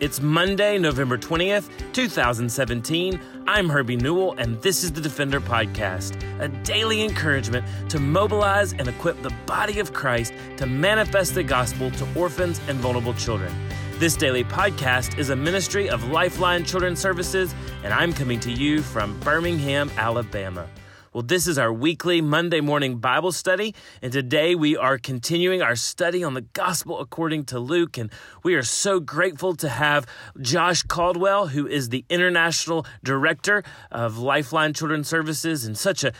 It's Monday, November 20th, 2017. I'm Herbie Newell, and this is the Defender Podcast, a daily encouragement to mobilize and equip the body of Christ to manifest the gospel to orphans and vulnerable children. This daily podcast is a ministry of Lifeline Children's Services, and I'm coming to you from Birmingham, Alabama. Well, this is our weekly Monday morning Bible study, and today we are continuing our study on the gospel according to Luke, and we are so grateful to have Josh Caldwell, who is the International Director of Lifeline Children's Services, and such a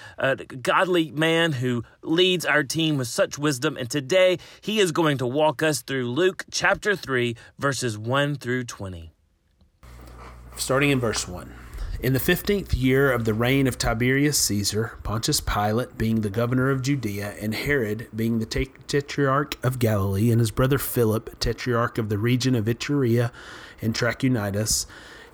godly man who leads our team with such wisdom, and today he is going to walk us through Luke chapter 3, verses 1 through 20. Starting in verse 1. In the 15th year of the reign of Tiberius Caesar, Pontius Pilate being the governor of Judea, and Herod being the tetrarch of Galilee, and his brother Philip, tetrarch of the region of Iturea and Trachonitis,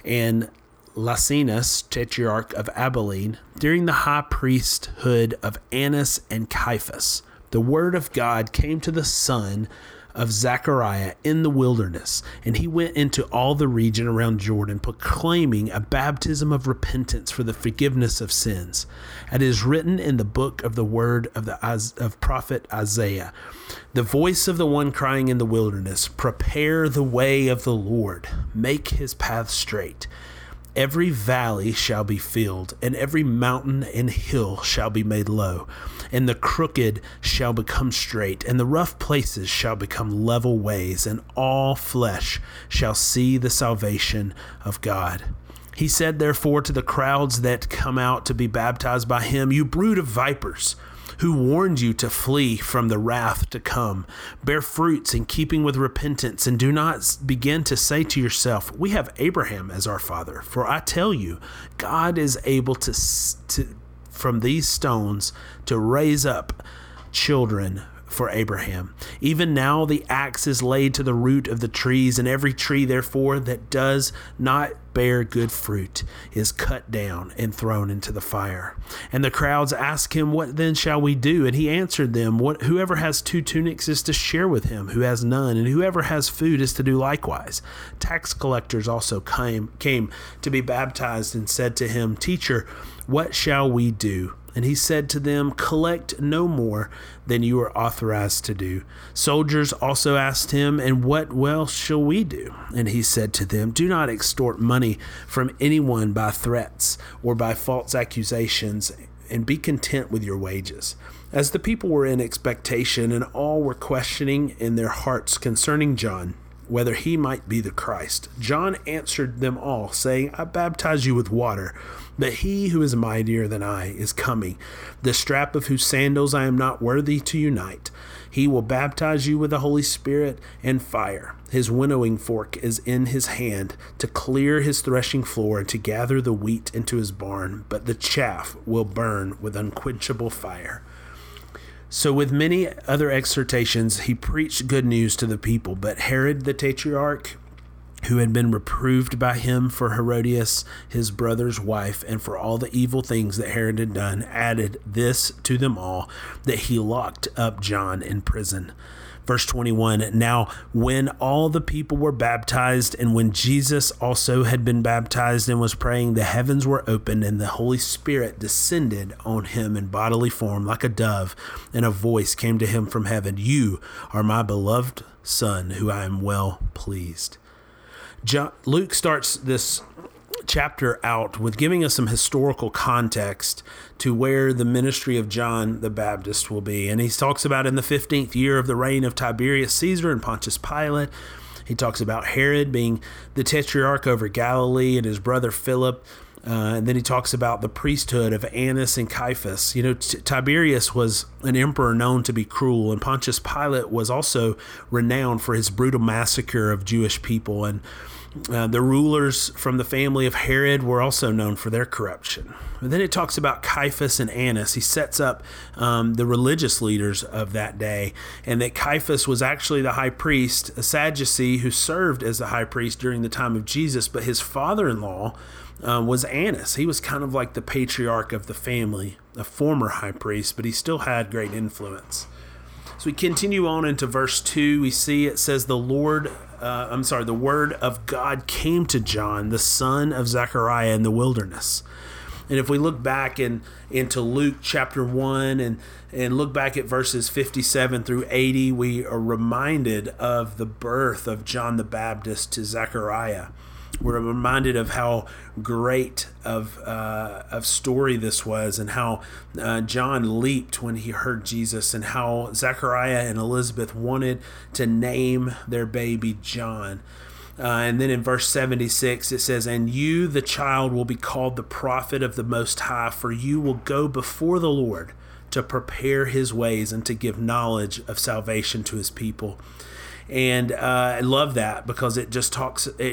and Lysinus, tetrarch of Abilene, during the high priesthood of Annas and Caiaphas, the word of God came to the son of Zechariah in the wilderness, and he went into all the region around Jordan, proclaiming a baptism of repentance for the forgiveness of sins. It is written in the book of the word of prophet Isaiah, the voice of the one crying in the wilderness, prepare the way of the Lord, make his path straight. Every valley shall be filled, and every mountain and hill shall be made low, and the crooked shall become straight, and the rough places shall become level ways, and all flesh shall see the salvation of God. He said, therefore, to the crowds that come out to be baptized by him, you brood of vipers, who warned you to flee from the wrath to come. Bear fruits in keeping with repentance, and do not begin to say to yourself, we have Abraham as our father. For I tell you, God is able to from these stones to raise up children for Abraham. Even now the axe is laid to the root of the trees, and every tree, therefore, that does not bear good fruit is cut down and thrown into the fire. And the crowds asked him, what then shall we do? And he answered them, whoever has two tunics is to share with him who has none, and whoever has food is to do likewise. Tax collectors also came to be baptized and said to him, teacher, what shall we do? And he said to them, collect no more than you are authorized to do. Soldiers also asked him, and what well shall we do? And he said to them, do not extort money from anyone by threats or by false accusations, and be content with your wages. As the people were in expectation, and all were questioning in their hearts concerning John, whether he might be the Christ. John answered them all, saying, I baptize you with water, but he who is mightier than I is coming, the strap of whose sandals I am not worthy to unite. He will baptize you with the Holy Spirit and fire. His winnowing fork is in his hand to clear his threshing floor and to gather the wheat into his barn, but the chaff will burn with unquenchable fire. So with many other exhortations, he preached good news to the people. But Herod the Tetrarch, who had been reproved by him for Herodias, his brother's wife, and for all the evil things that Herod had done, added this to them all, that he locked up John in prison. Verse 21, now when all the people were baptized, and when Jesus also had been baptized and was praying, the heavens were opened, and the Holy Spirit descended on him in bodily form like a dove, and a voice came to him from heaven, you are my beloved Son, who I am well pleased. Luke starts this chapter out with giving us some historical context to where the ministry of John the Baptist will be. And he talks about in the 15th year of the reign of Tiberius Caesar and Pontius Pilate. He talks about Herod being the tetrarch over Galilee and his brother Philip. And then he talks about the priesthood of Annas and Caiaphas. You know, Tiberius was an emperor known to be cruel, and Pontius Pilate was also renowned for his brutal massacre of Jewish people. And the rulers from the family of Herod were also known for their corruption. And then it talks about Caiaphas and Annas. He sets up the religious leaders of that day, and that Caiaphas was actually the high priest, a Sadducee who served as the high priest during the time of Jesus, but his father-in-law was Annas. He was kind of like the patriarch of the family, a former high priest, but he still had great influence. So we continue on into verse 2. We see it says the word of God came to John, the son of Zechariah, in the wilderness. And if we look back into Luke chapter 1 and look back at verses 57 through 80, we are reminded of the birth of John the Baptist to Zechariah. We're reminded of how great of story this was, and how John leaped when he heard Jesus, and how Zechariah and Elizabeth wanted to name their baby John. And then in verse 76, it says, "And you, the child, will be called the prophet of the Most High, for you will go before the Lord to prepare his ways and to give knowledge of salvation to his people." And I love that, because it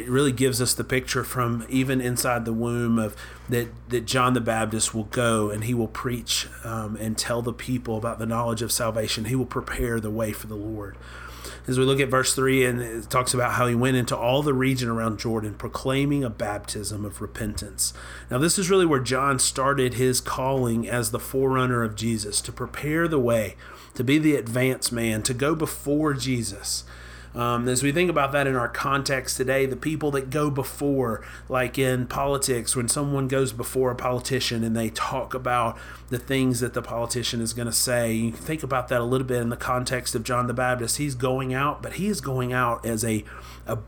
really gives us the picture from even inside the womb of that John the Baptist will go and he will preach and tell the people about the knowledge of salvation. He will prepare the way for the Lord. As we look at verse 3, and it talks about how he went into all the region around Jordan, proclaiming a baptism of repentance. Now, this is really where John started his calling as the forerunner of Jesus, to prepare the way, to be the advance man, to go before Jesus. As we think about that in our context today, the people that go before, like in politics, when someone goes before a politician and they talk about the things that the politician is going to say, you think about that a little bit in the context of John the Baptist. He's going out, but he's going out as a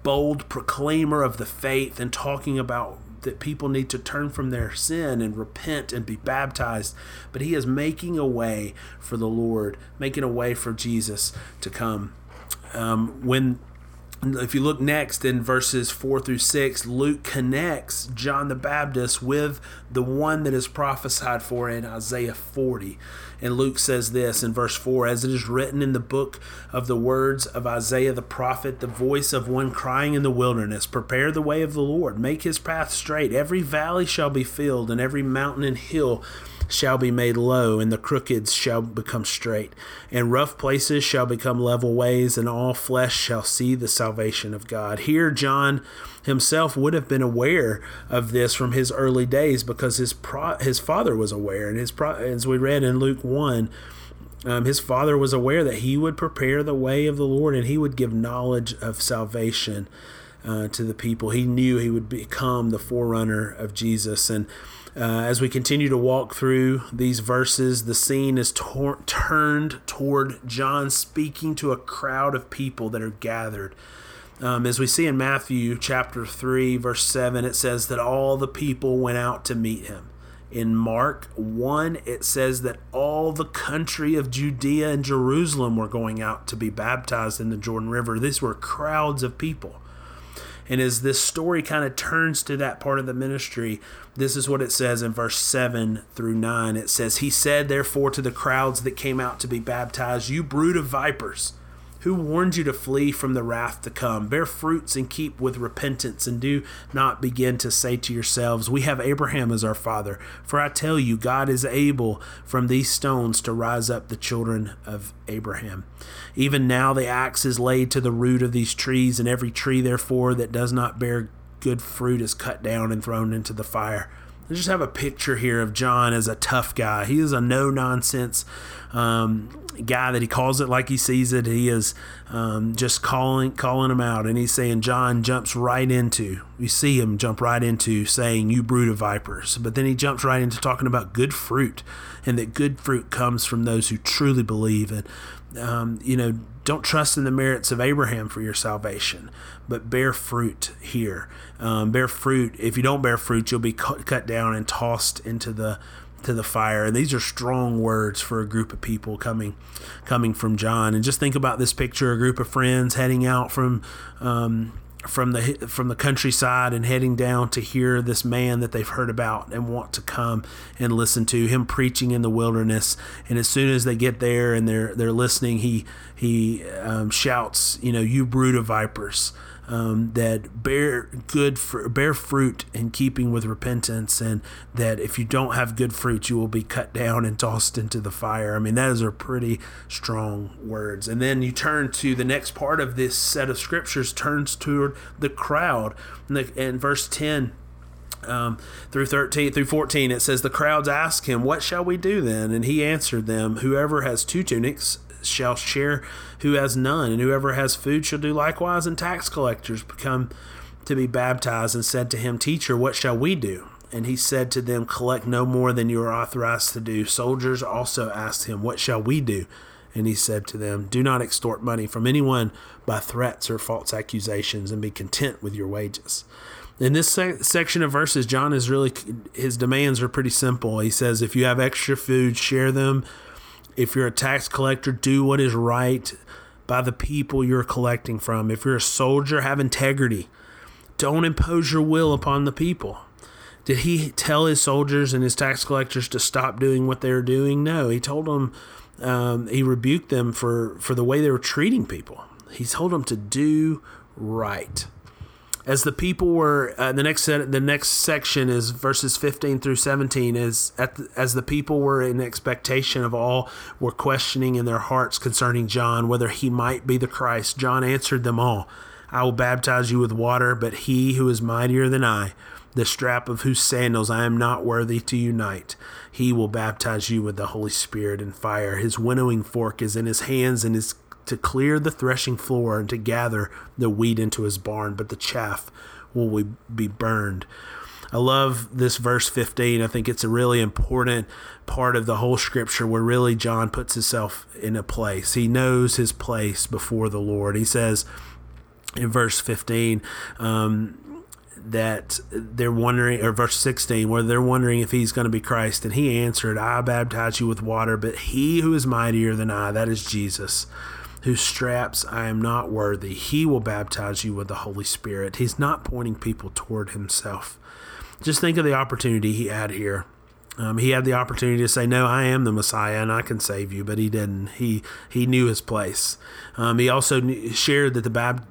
bold proclaimer of the faith and talking about that people need to turn from their sin and repent and be baptized. But he is making a way for the Lord, making a way for Jesus to come. If you look next in verses 4 through 6, Luke connects John the Baptist with the one that is prophesied for in Isaiah 40. And Luke says this in verse 4, "As it is written in the book of the words of Isaiah the prophet, the voice of one crying in the wilderness, prepare the way of the Lord, make his path straight. Every valley shall be filled, and every mountain and hill shall be made low, and the crooked shall become straight, and rough places shall become level ways, and all flesh shall see the salvation of God." Here, John himself would have been aware of this from his early days, because his father was aware, and as we read in Luke 1, his father was aware that he would prepare the way of the Lord, and he would give knowledge of salvation to the people. He knew he would become the forerunner of Jesus. And as we continue to walk through these verses, the scene is turned toward John speaking to a crowd of people that are gathered. As we see in Matthew chapter 3, verse 7, it says that all the people went out to meet him. In Mark 1, it says that all the country of Judea and Jerusalem were going out to be baptized in the Jordan River. These were crowds of people. And as this story kind of turns to that part of the ministry, this is what it says in verse 7 through 9. It says, "He said, therefore, to the crowds that came out to be baptized, 'You brood of vipers, who warned you to flee from the wrath to come? Bear fruits and keep with repentance, and do not begin to say to yourselves, we have Abraham as our father. For I tell you, God is able from these stones to rise up the children of Abraham. Even now the axe is laid to the root of these trees, and every tree, therefore, that does not bear good fruit is cut down and thrown into the fire.'" I just have a picture here of John as a tough guy. He is a no-nonsense guy that he calls it like he sees it. He is just calling him out, and he's saying John jumps right into. We see him jump right into saying, "You brood of vipers," but then he jumps right into talking about good fruit, and that good fruit comes from those who truly believe. And don't trust in the merits of Abraham for your salvation, but bear fruit here. Bear fruit. If you don't bear fruit, you'll be cut down and tossed into the fire. And these are strong words for a group of people coming from John. And just think about this picture: a group of friends heading out from the countryside and heading down to hear this man that they've heard about and want to come and listen to him preaching in the wilderness. And as soon as they get there and they're listening, he shouts, "You brood of vipers, that bear fruit in keeping with repentance, and that if you don't have good fruit, you will be cut down and tossed into the fire." I mean, those are pretty strong words. And then you turn to the next part of this set of scriptures, turns toward the crowd. In verse 10 through 14, it says, "The crowds asked him, 'What shall we do then?' And he answered them, 'Whoever has two tunics shall share who has none, and whoever has food shall do likewise. And tax collectors become to be baptized and said to him, Teacher, what shall we do? And he said to them, Collect no more than you are authorized to do. Soldiers also asked him, What shall we do? And he said to them, Do not extort money from anyone by threats or false accusations, and be content with your wages. In this section of verses, John is really, his demands are pretty simple. He says, if you have extra food, share them. If you're a tax collector, do what is right by the people you're collecting from. If you're a soldier, have integrity. Don't impose your will upon the people. Did he tell his soldiers and his tax collectors to stop doing what they were doing? No, he told them, he rebuked them for the way they were treating people. He told them to do right. As the people were, the next section is verses 15 through 17. As the people were in expectation of all, were questioning in their hearts concerning John whether he might be the Christ. John answered them all, I will baptize you with water, but he who is mightier than I, the strap of whose sandals I am not worthy to unite. He will baptize you with the Holy Spirit and fire. His winnowing fork is in his hands and is to clear the threshing floor and to gather the wheat into his barn, but the chaff will be burned. I love this verse 15. I think it's a really important part of the whole scripture where really John puts himself in a place. He knows his place before the Lord. He says in verse 15, that they're wondering, or verse 16, where they're wondering if he's going to be Christ. And he answered, I baptize you with water, but he who is mightier than I, that is Jesus, whose straps I am not worthy. He will baptize you with the Holy Spirit. He's not pointing people toward himself. Just think of the opportunity he had here. He had the opportunity to say, no, I am the Messiah and I can save you, but he didn't. He knew his place. He also shared that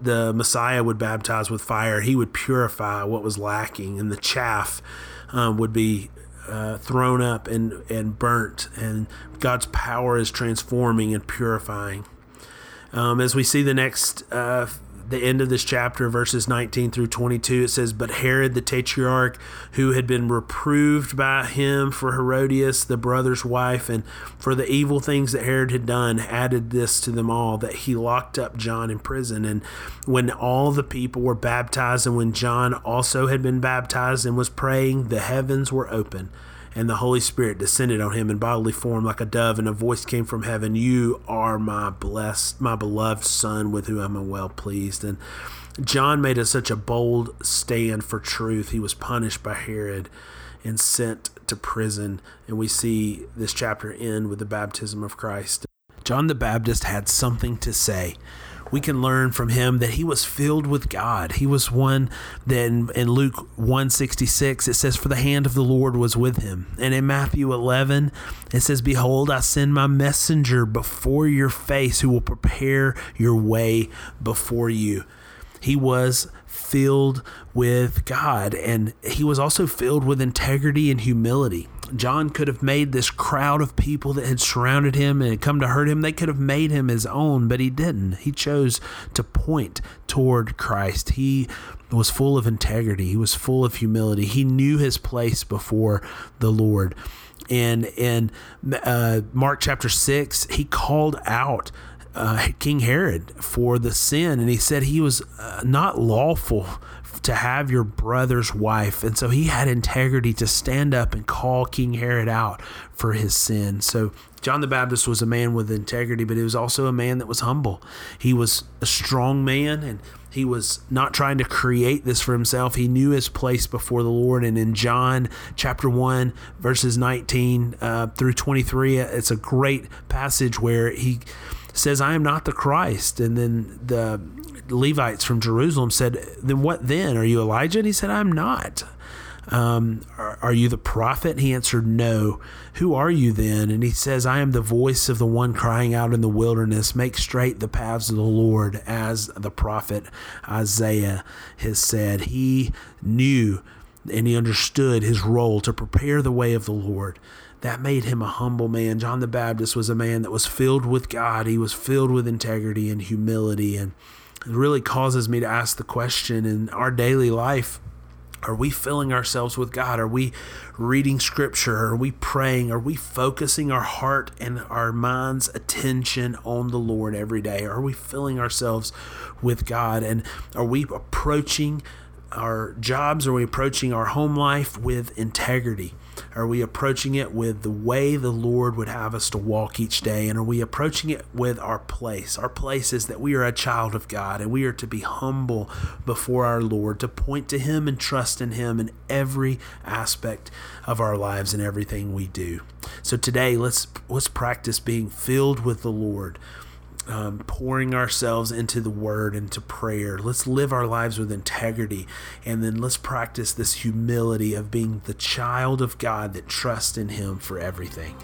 the Messiah would baptize with fire. He would purify what was lacking, and the chaff would be thrown up and burnt, and God's power is transforming and purifying. As we see the end of this chapter, verses 19 through 22, it says, But Herod the Tetrarch, who had been reproved by him for Herodias, the brother's wife, and for the evil things that Herod had done, added this to them all, that he locked up John in prison. And when all the people were baptized, and when John also had been baptized and was praying, the heavens were open, and the Holy Spirit descended on him in bodily form like a dove, and a voice came from heaven, You are my beloved Son, with whom I am well pleased. And John made such a bold stand for truth. He was punished by Herod and sent to prison. And we see this chapter end with the baptism of Christ. John the Baptist had something to say. We can learn from him that he was filled with God. He was one that in Luke 1:66, it says, For the hand of the Lord was with him. And in Matthew 11, it says, Behold, I send my messenger before your face who will prepare your way before you. He was filled with God, and he was also filled with integrity and humility. John could have made this crowd of people that had surrounded him and had come to hurt him, they could have made him his own, but he didn't. He chose to point toward Christ. He was full of integrity. He was full of humility. He knew his place before the Lord. And in Mark chapter 6, he called out King Herod for the sin, and he said he was not lawful to have your brother's wife. And so he had integrity to stand up and call King Herod out for his sin. So John the Baptist was a man with integrity, but he was also a man that was humble. He was a strong man, and he was not trying to create this for himself. He knew his place before the Lord. And in John chapter 1, verses 19 through 23, it's a great passage where he says, I am not the Christ. And then the Levites from Jerusalem said, Then what then? Are you Elijah? And he said, I'm not. Are you the prophet? He answered, No. Who are you then? And he says, I am the voice of the one crying out in the wilderness, Make straight the paths of the Lord, as the prophet Isaiah has said. He knew and he understood his role to prepare the way of the Lord. That made him a humble man. John the Baptist was a man that was filled with God. He was filled with integrity and humility. And it really causes me to ask the question in our daily life, Are we filling ourselves with God? Are we reading scripture? Are we praying? Are we focusing our heart and our mind's attention on the Lord every day? Are we filling ourselves with God? And are we approaching our jobs? Are we approaching our home life with integrity? Are we approaching it with the way the Lord would have us to walk each day? And are we approaching it with our place? Our place is that we are a child of God and we are to be humble before our Lord, to point to Him and trust in Him in every aspect of our lives and everything we do. So today, let's practice being filled with the Lord. Pouring ourselves into the Word, into prayer. Let's live our lives with integrity, and then let's practice this humility of being the child of God that trusts in Him for everything.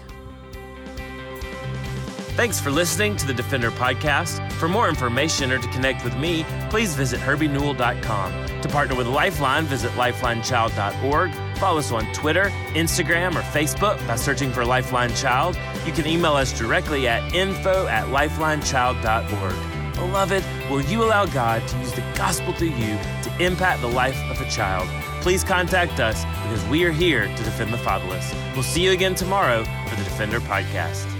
Thanks for listening to the Defender Podcast. For more information or to connect with me, please visit herbienewell.com. To partner with Lifeline, visit lifelinechild.org. Follow us on Twitter, Instagram, or Facebook by searching for Lifeline Child. You can email us directly at info@lifelinechild.org. Beloved, will you allow God to use the gospel through you to impact the life of a child? Please contact us because we are here to defend the fatherless. We'll see you again tomorrow for the Defender Podcast.